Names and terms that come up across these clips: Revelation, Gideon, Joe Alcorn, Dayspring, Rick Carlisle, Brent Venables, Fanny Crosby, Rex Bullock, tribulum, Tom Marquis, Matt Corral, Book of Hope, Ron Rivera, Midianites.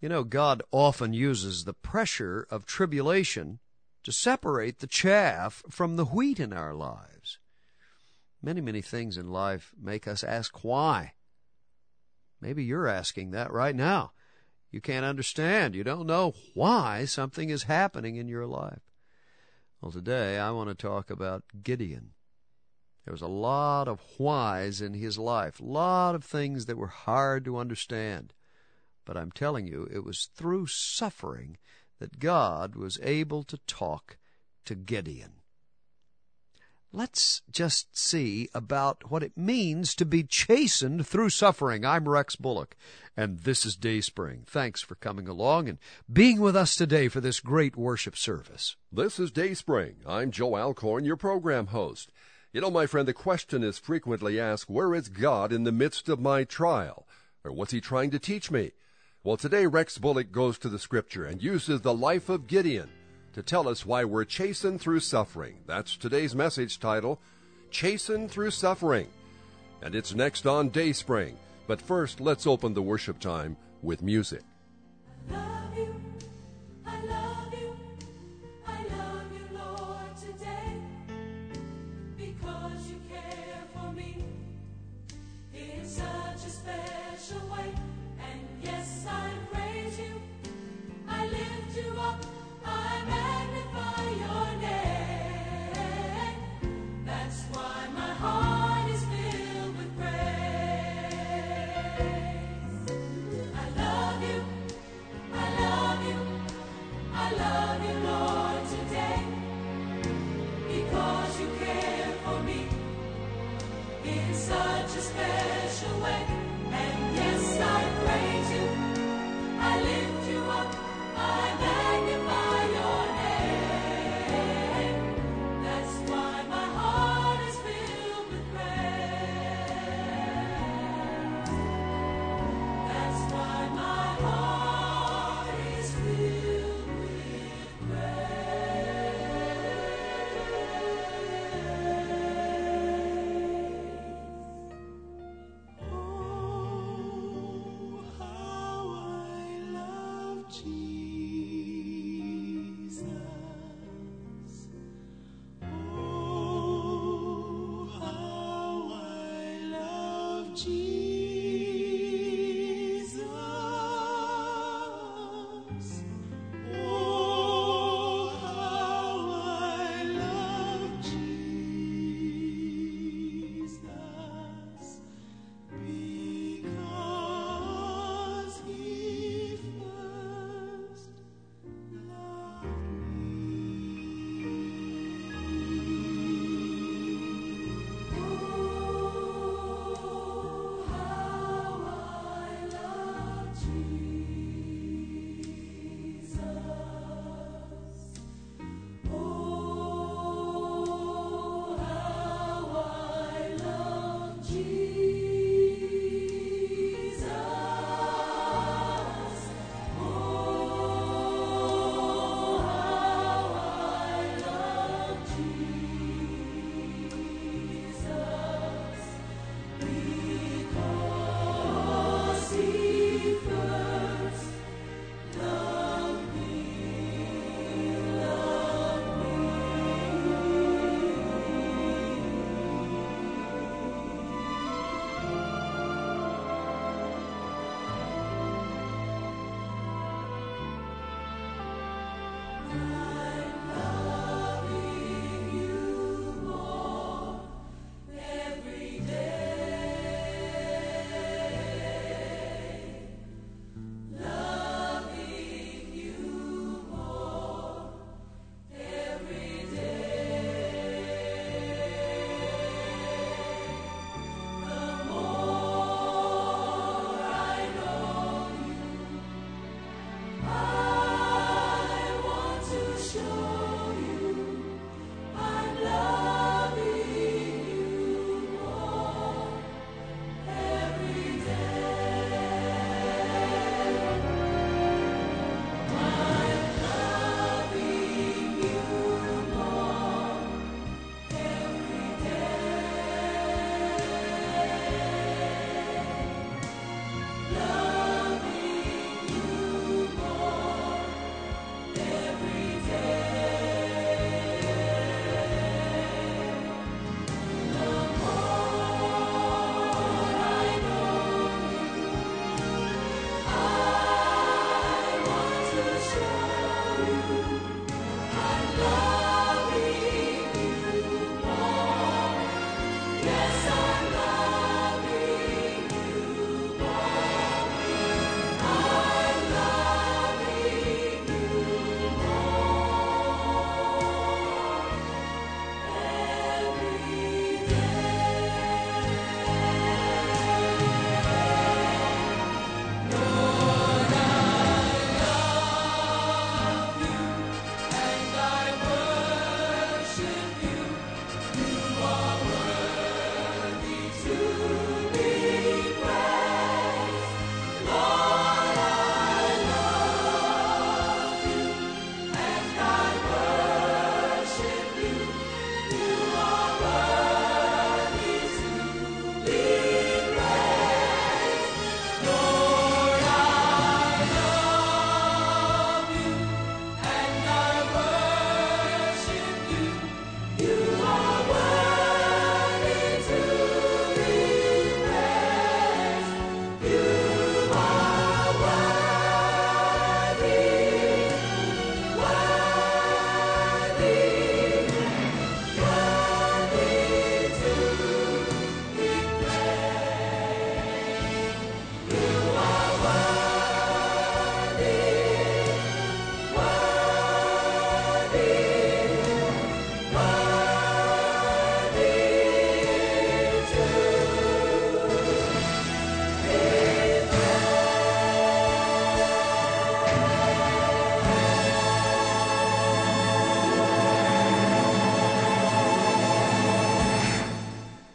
You know, God often uses the pressure of tribulation to separate the chaff from the wheat in our lives. Many, many things in life make us ask why. Maybe you're asking that right now. You can't understand. You don't know why something is happening in your life. Well, today I want to talk about Gideon. There was a lot of whys in his life, a lot of things that were hard to understand. But I'm telling you, it was through suffering that God was able to talk to Gideon. Let's just see about what it means to be chastened through suffering. I'm Rex Bullock, and this is Dayspring. Thanks for coming along and being with us today for this great worship service. This is Dayspring. I'm Joe Alcorn, your program host. You know, my friend, the question is frequently asked, where is God in the midst of my trial? Or what's he trying to teach me? Well, today Rex Bullock goes to the Scripture and uses the life of Gideon to tell us why we're chastened through suffering. That's today's message title, Chastened Through Suffering. And it's next on Dayspring. But first, let's open the worship time with music.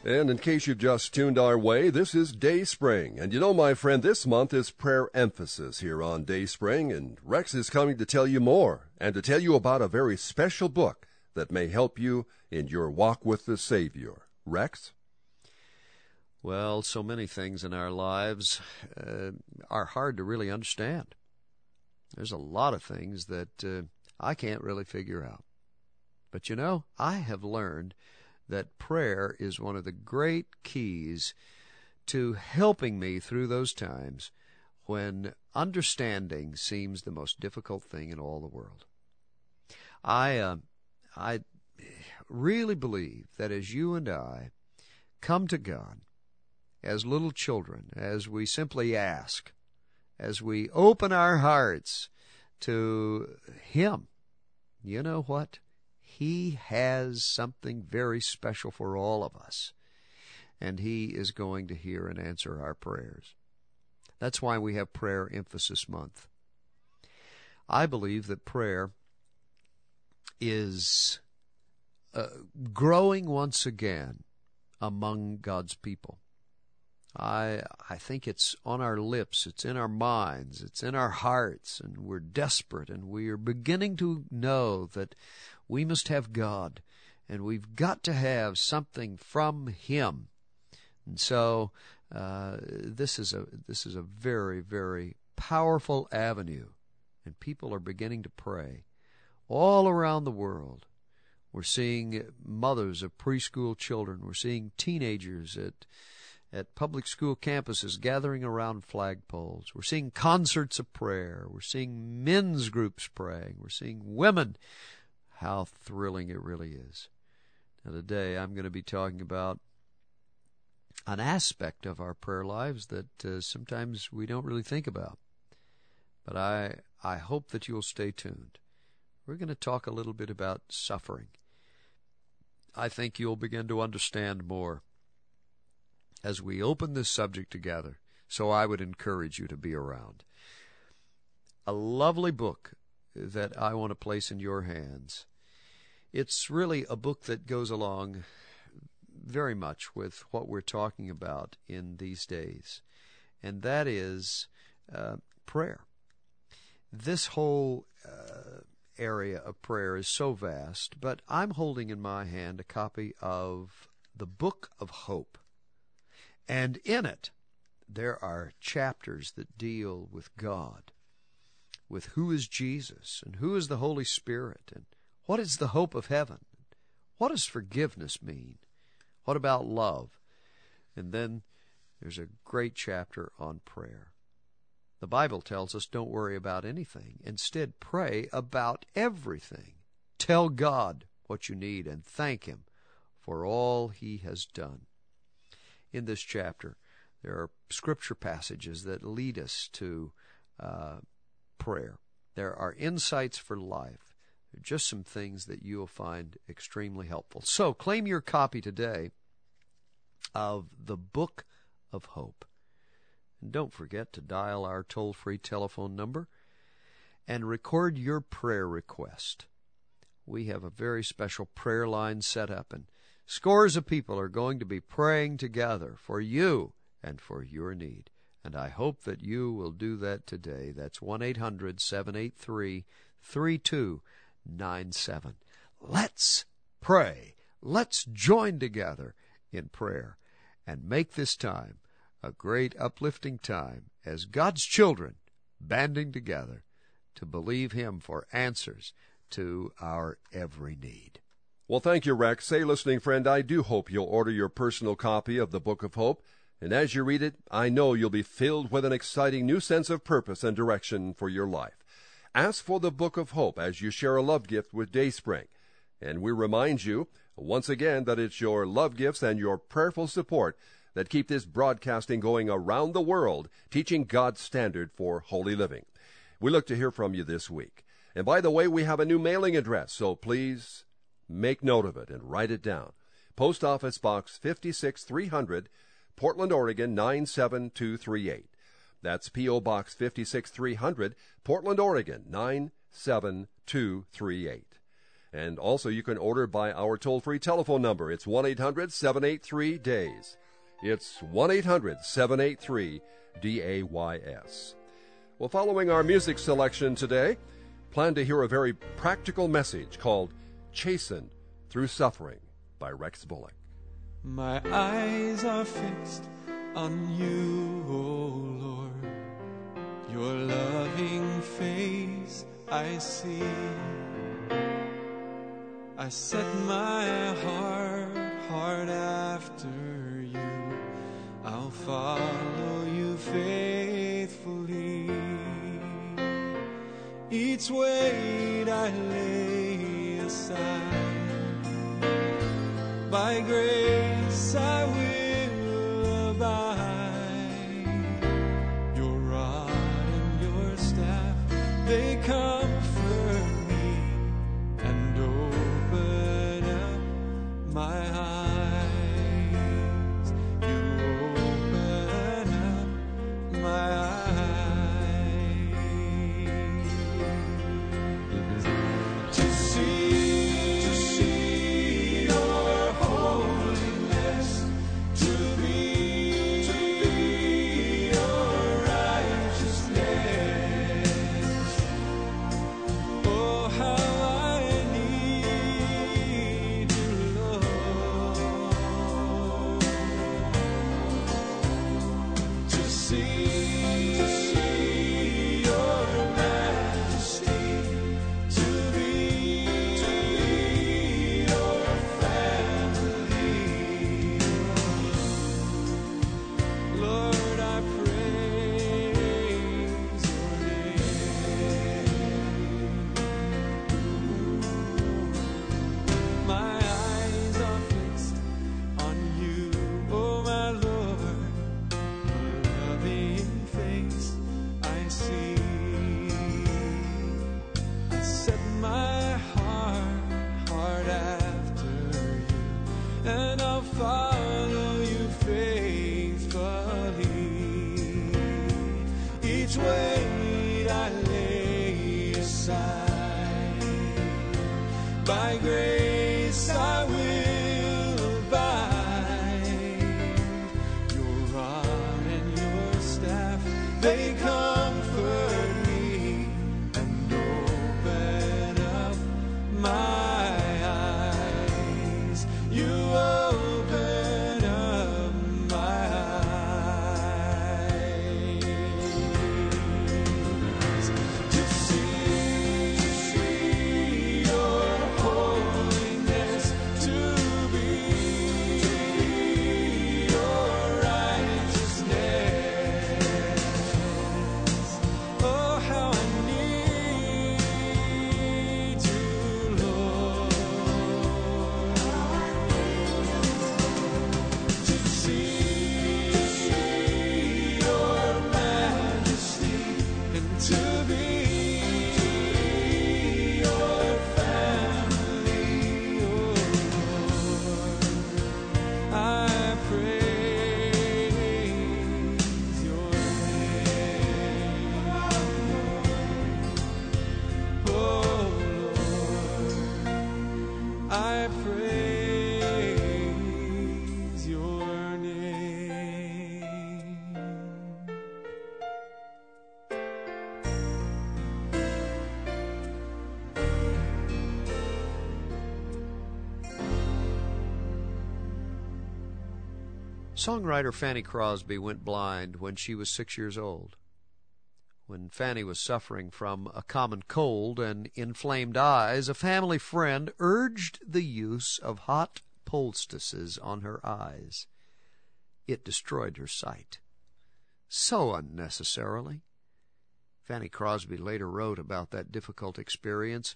And in case you've just tuned our way, this is Dayspring. And you know, my friend, this month is prayer emphasis here on Dayspring, and Rex is coming to tell you more and to tell you about a very special book that may help you in your walk with the Savior. Rex? Well, so many things in our lives are hard to really understand. There's a lot of things that I can't really figure out. But you know, I have learned that prayer is one of the great keys to helping me through those times when understanding seems the most difficult thing in all the world. I really believe that as you and I come to God as little children, as we simply ask, as we open our hearts to Him, you know what? He has something very special for all of us, and He is going to hear and answer our prayers. That's why we have Prayer Emphasis Month. I believe that prayer is growing once again among God's people. I think it's on our lips, it's in our minds, it's in our hearts, and we're desperate, and we are beginning to know that we must have God, and we've got to have something from Him. And so this is a very, very powerful avenue, and people are beginning to pray all around the world. We're seeing mothers of preschool children. We're seeing teenagers at public school campuses gathering around flagpoles. We're seeing concerts of prayer. We're seeing men's groups praying. We're seeing women. How thrilling it really is. Now today I'm going to be talking about an aspect of our prayer lives that sometimes we don't really think about. But I hope that you'll stay tuned. We're going to talk a little bit about suffering. I think you'll begin to understand more as we open this subject together, so I would encourage you to be around. A lovely book that I want to place in your hands. It's really a book that goes along very much with what we're talking about in these days, and that is prayer. This whole area of prayer is so vast, but I'm holding in my hand a copy of the Book of Hope. And in it, there are chapters that deal with God, with who is Jesus, and who is the Holy Spirit, and what is the hope of heaven, what does forgiveness mean, what about love, and then there's a great chapter on prayer. The Bible tells us don't worry about anything. Instead, pray about everything. Tell God what you need and thank Him for all He has done. In this chapter, there are scripture passages that lead us to prayer. There are insights for life. There are just some things that you'll find extremely helpful. So claim your copy today of the Book of Hope. And don't forget to dial our toll-free telephone number and record your prayer request. We have a very special prayer line set up, and scores of people are going to be praying together for you and for your need. And I hope that you will do that today. That's 1-800-783-3297. Let's pray. Let's join together in prayer and make this time a great uplifting time as God's children banding together to believe Him for answers to our every need. Well, thank you, Rex. Say, listening friend, I do hope you'll order your personal copy of the Book of Hope, and as you read it, I know you'll be filled with an exciting new sense of purpose and direction for your life. Ask for the Book of Hope as you share a love gift with Dayspring. And we remind you, once again, that it's your love gifts and your prayerful support that keep this broadcasting going around the world, teaching God's standard for holy living. We look to hear from you this week. And by the way, we have a new mailing address, so please make note of it and write it down. Post Office Box 56300, Portland, Oregon 97238. That's P.O. Box 56300, Portland, Oregon 97238. And also you can order by our toll-free telephone number. It's 1-800-783-DAYS. It's 1-800-783-DAYS. Well, following our music selection today, plan to hear a very practical message called Chastened Through Suffering by Rex Bullock. My eyes are fixed on you, O Lord. Your loving face I see. I set my heart after you. I'll follow you faithfully. Each weight I lay aside. By grace I will abide. Your rod and your staff, they comfort me and open up my eyes. You open up my eyes to see your holiness, to be your righteousness. Oh, how I need you, Lord, to see your majesty, to be your family. Lord, I praise your name. My eyes are fixed on you, oh my Lord. Your loving face I see. I set my heart after you, and I'll follow you faithfully. Each weight I lay aside. By grace I will abide. Your rod and your staff, they comfort me and open up my eyes. You open up my eyes to see your holiness, to be your righteousness. Oh, how I need you, Lord, to see your majesty, and to be your family. Oh, I praise your name. Oh Lord, I praise your name. Songwriter Fanny Crosby went blind when she was 6 years old. When Fanny was suffering from a common cold and inflamed eyes, a family friend urged the use of hot poultices on her eyes. It destroyed her sight, so unnecessarily. Fanny Crosby later wrote about that difficult experience.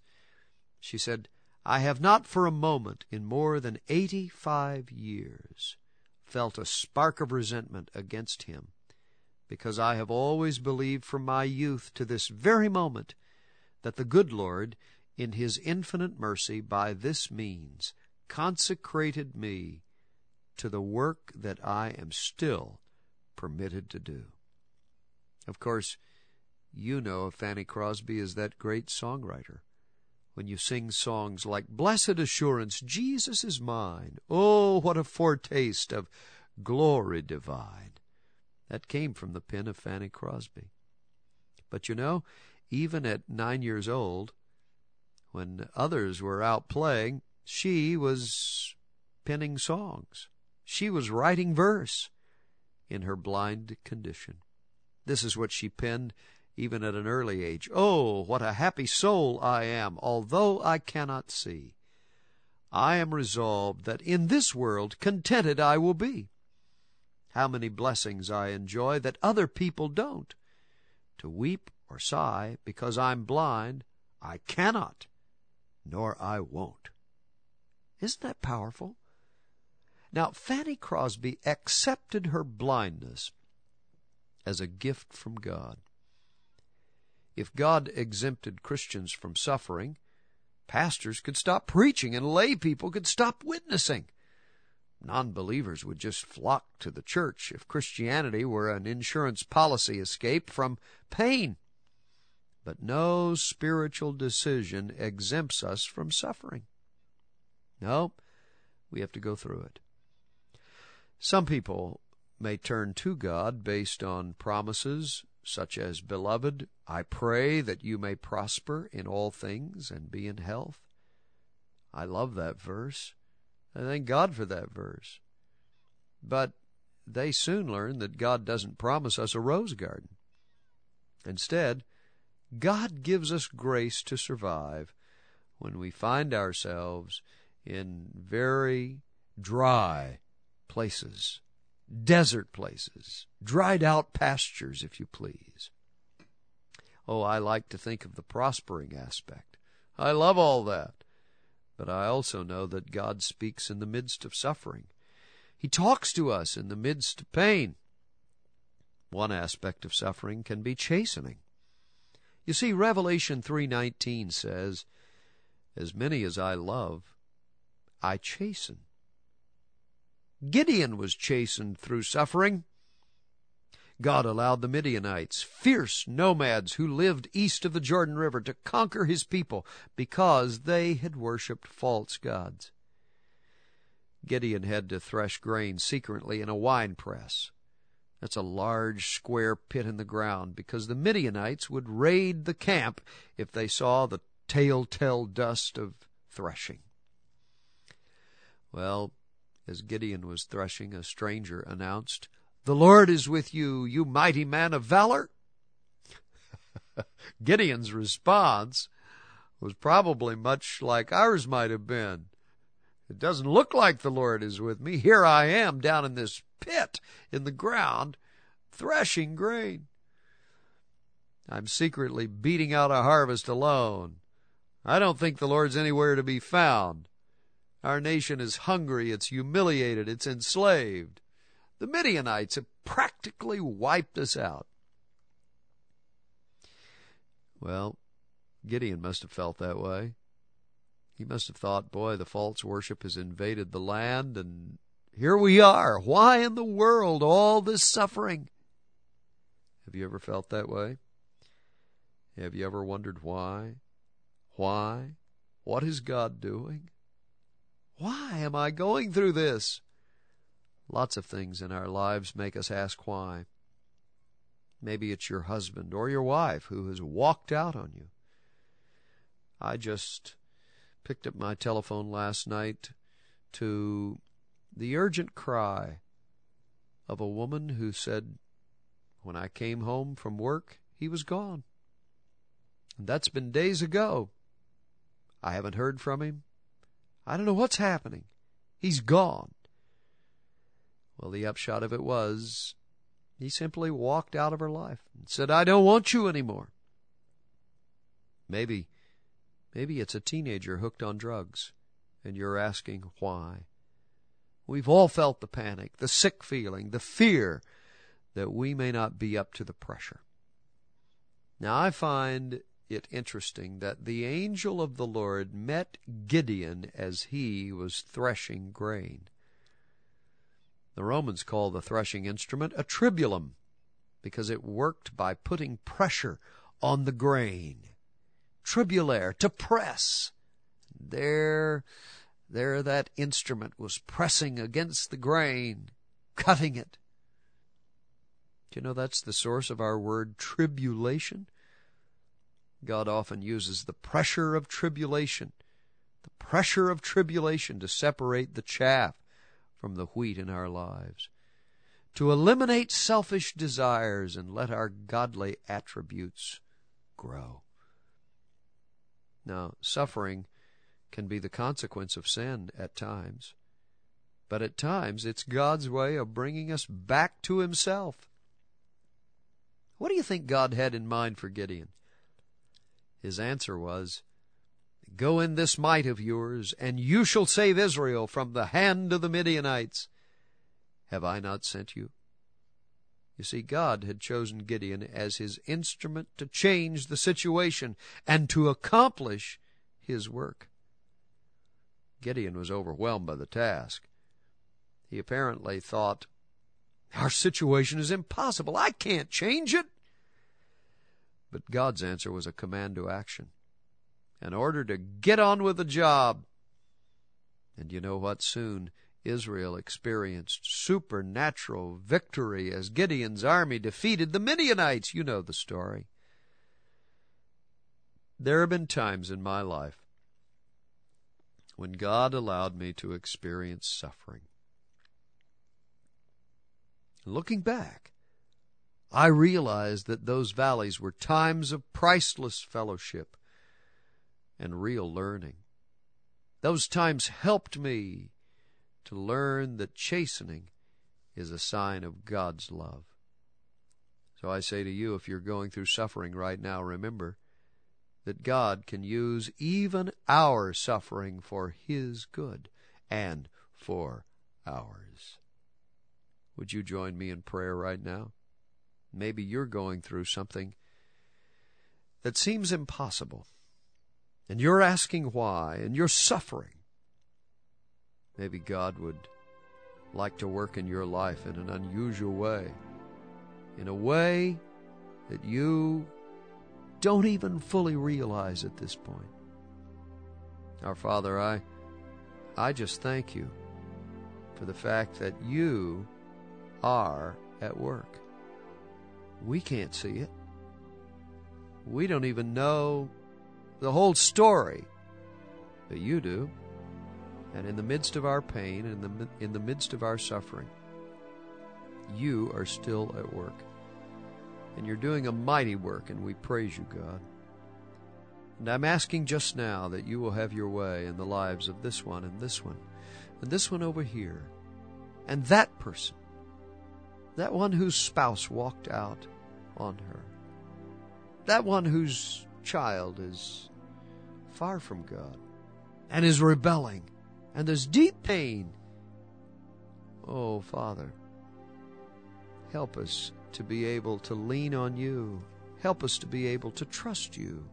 She said, "I have not for a moment in more than 85 years felt a spark of resentment against him, because I have always believed from my youth to this very moment that the good Lord, in his infinite mercy, by this means consecrated me to the work that I am still permitted to do." Of course, you know of Fanny Crosby as that great songwriter when you sing songs like Blessed Assurance, Jesus is mine. Oh, what a foretaste of glory divine. That came from the pen of Fanny Crosby. But you know, even at 9 years old, when others were out playing, she was penning songs. She was writing verse in her blind condition. This is what she penned even at an early age. Oh, what a happy soul I am, although I cannot see. I am resolved that in this world contented I will be. How many blessings I enjoy that other people don't. To weep or sigh because I'm blind, I cannot, nor I won't. Isn't that powerful? Now, Fanny Crosby accepted her blindness as a gift from God. If God exempted Christians from suffering, pastors could stop preaching and lay people could stop witnessing. Non-believers would just flock to the church if Christianity were an insurance policy escape from pain. But no spiritual decision exempts us from suffering. No, we have to go through it. Some people may turn to God based on promises such as, Beloved, I pray that you may prosper in all things and be in health. I love that verse. I thank God for that verse. But they soon learn that God doesn't promise us a rose garden. Instead, God gives us grace to survive when we find ourselves in very dry places, desert places, dried out pastures, if you please. Oh, I like to think of the prospering aspect. I love all that. But I also know that God speaks in the midst of suffering. He talks to us in the midst of pain. One aspect of suffering can be chastening. You see, Revelation 3:19 says, As many as I love, I chasten. Gideon was chastened through suffering. God allowed the Midianites, fierce nomads who lived east of the Jordan River, to conquer his people because they had worshipped false gods. Gideon had to thresh grain secretly in a wine press. That's a large square pit in the ground because the Midianites would raid the camp if they saw the telltale dust of threshing. Well, as Gideon was threshing, a stranger announced, The Lord is with you, you mighty man of valor. Gideon's response was probably much like ours might have been. It doesn't look like the Lord is with me. Here I am down in this pit in the ground, threshing grain. I'm secretly beating out a harvest alone. I don't think the Lord's anywhere to be found. Our nation is hungry, it's humiliated, it's enslaved. The Midianites have practically wiped us out. Well, Gideon must have felt that way. He must have thought, boy, the false worship has invaded the land, and here we are. Why in the world all this suffering? Have you ever felt that way? Have you ever wondered why? Why? What is God doing? Why am I going through this? Lots of things in our lives make us ask why. Maybe it's your husband or your wife who has walked out on you. I just picked up my telephone last night to the urgent cry of a woman who said, when I came home from work, he was gone. And that's been days ago. I haven't heard from him. I don't know what's happening. He's gone. Well, the upshot of it was he simply walked out of her life and said, I don't want you anymore. Maybe it's a teenager hooked on drugs, and you're asking why. We've all felt the panic, the sick feeling, the fear that we may not be up to the pressure. Now, I find it interesting that the angel of the Lord met Gideon as he was threshing grain. The Romans call the threshing instrument a tribulum because it worked by putting pressure on the grain. tribulare, to press. There that instrument was pressing against the grain, cutting it. Do you know that's the source of our word tribulation? God often uses the pressure of tribulation to separate the chaff from the wheat in our lives, to eliminate selfish desires and let our godly attributes grow. Now, suffering can be the consequence of sin at times, but at times it's God's way of bringing us back to Himself. What do you think God had in mind for Gideon? His answer was, "Go in this might of yours, and you shall save Israel from the hand of the Midianites. Have I not sent you?" You see, God had chosen Gideon as His instrument to change the situation and to accomplish His work. Gideon was overwhelmed by the task. He apparently thought, "Our situation is impossible. I can't change it." But God's answer was a command to action, an order to get on with the job. And you know what? Soon Israel experienced supernatural victory as Gideon's army defeated the Midianites. You know the story. There have been times in my life when God allowed me to experience suffering. Looking back, I realized that those valleys were times of priceless fellowship and real learning. Those times helped me to learn that chastening is a sign of God's love. So I say to you, if you're going through suffering right now, remember that God can use even our suffering for His good and for ours. Would you join me in prayer right now? Maybe you're going through something that seems impossible, and you're asking why, and you're suffering. Maybe God would like to work in your life in an unusual way, in a way that you don't even fully realize at this point. Our Father, I just thank You for the fact that You are at work. We can't see it. We don't even know the whole story, but You do. And in the midst of our pain, in the midst of our suffering, You are still at work. And You're doing a mighty work, and we praise You, God. And I'm asking just now that You will have Your way in the lives of this one and this one and this one over here and that person, that one whose spouse walked out on her, that one whose child is far from God and is rebelling, and there's deep pain. Oh, Father, help us to be able to lean on You. Help us to be able to trust You.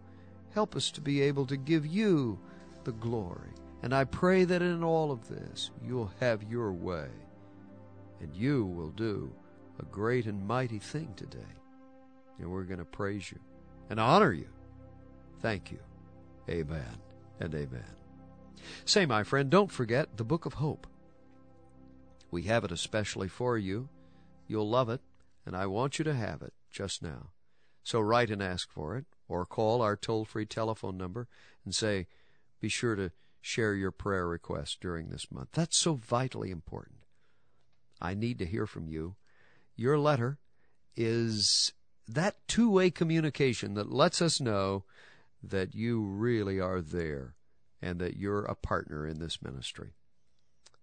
Help us to be able to give You the glory. And I pray that in all of this, You'll have Your way, and You will do a great and mighty thing today. And we're going to praise You and honor You. Thank You. Amen and amen. Say, my friend, don't forget the Book of Hope. We have it especially for you. You'll love it, and I want you to have it just now. So write and ask for it, or call our toll-free telephone number and say, be sure to share your prayer request during this month. That's so vitally important. I need to hear from you. Your letter is that two-way communication that lets us know that you really are there and that you're a partner in this ministry.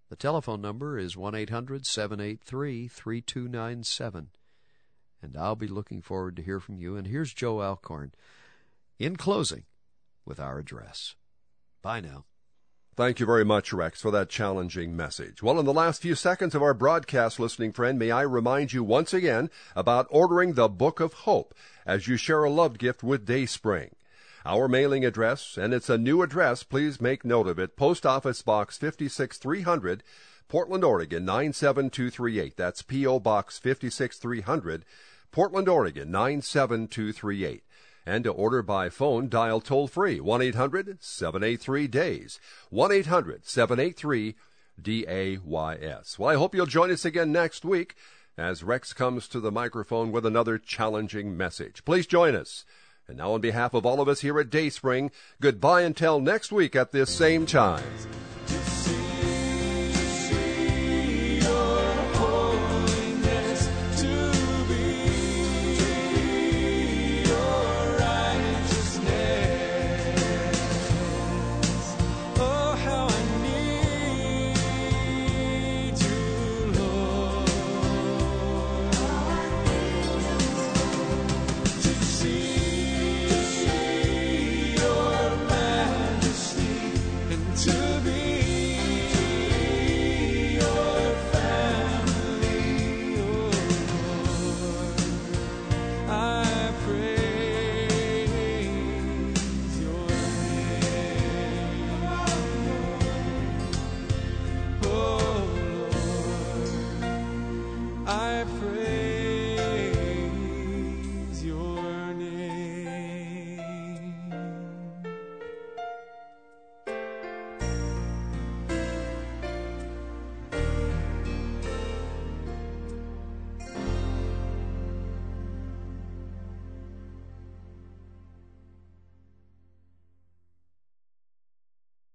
The telephone number is 1-800-783-3297, and I'll be looking forward to hear from you. And here's Joe Alcorn in closing with our address. Bye now. Thank you very much, Rex, for that challenging message. Well, in the last few seconds of our broadcast, listening friend, may I remind you once again about ordering the Book of Hope as you share a love gift with Dayspring. Our mailing address, and it's a new address, please make note of it, Post Office Box 56300, Portland, Oregon, 97238. That's P.O. Box 56300, Portland, Oregon, 97238. And to order by phone, dial toll-free 1-800-783-DAYS, 1-800-783-DAYS. Well, I hope you'll join us again next week as Rex comes to the microphone with another challenging message. Please join us. And now on behalf of all of us here at Dayspring, goodbye until next week at this same time.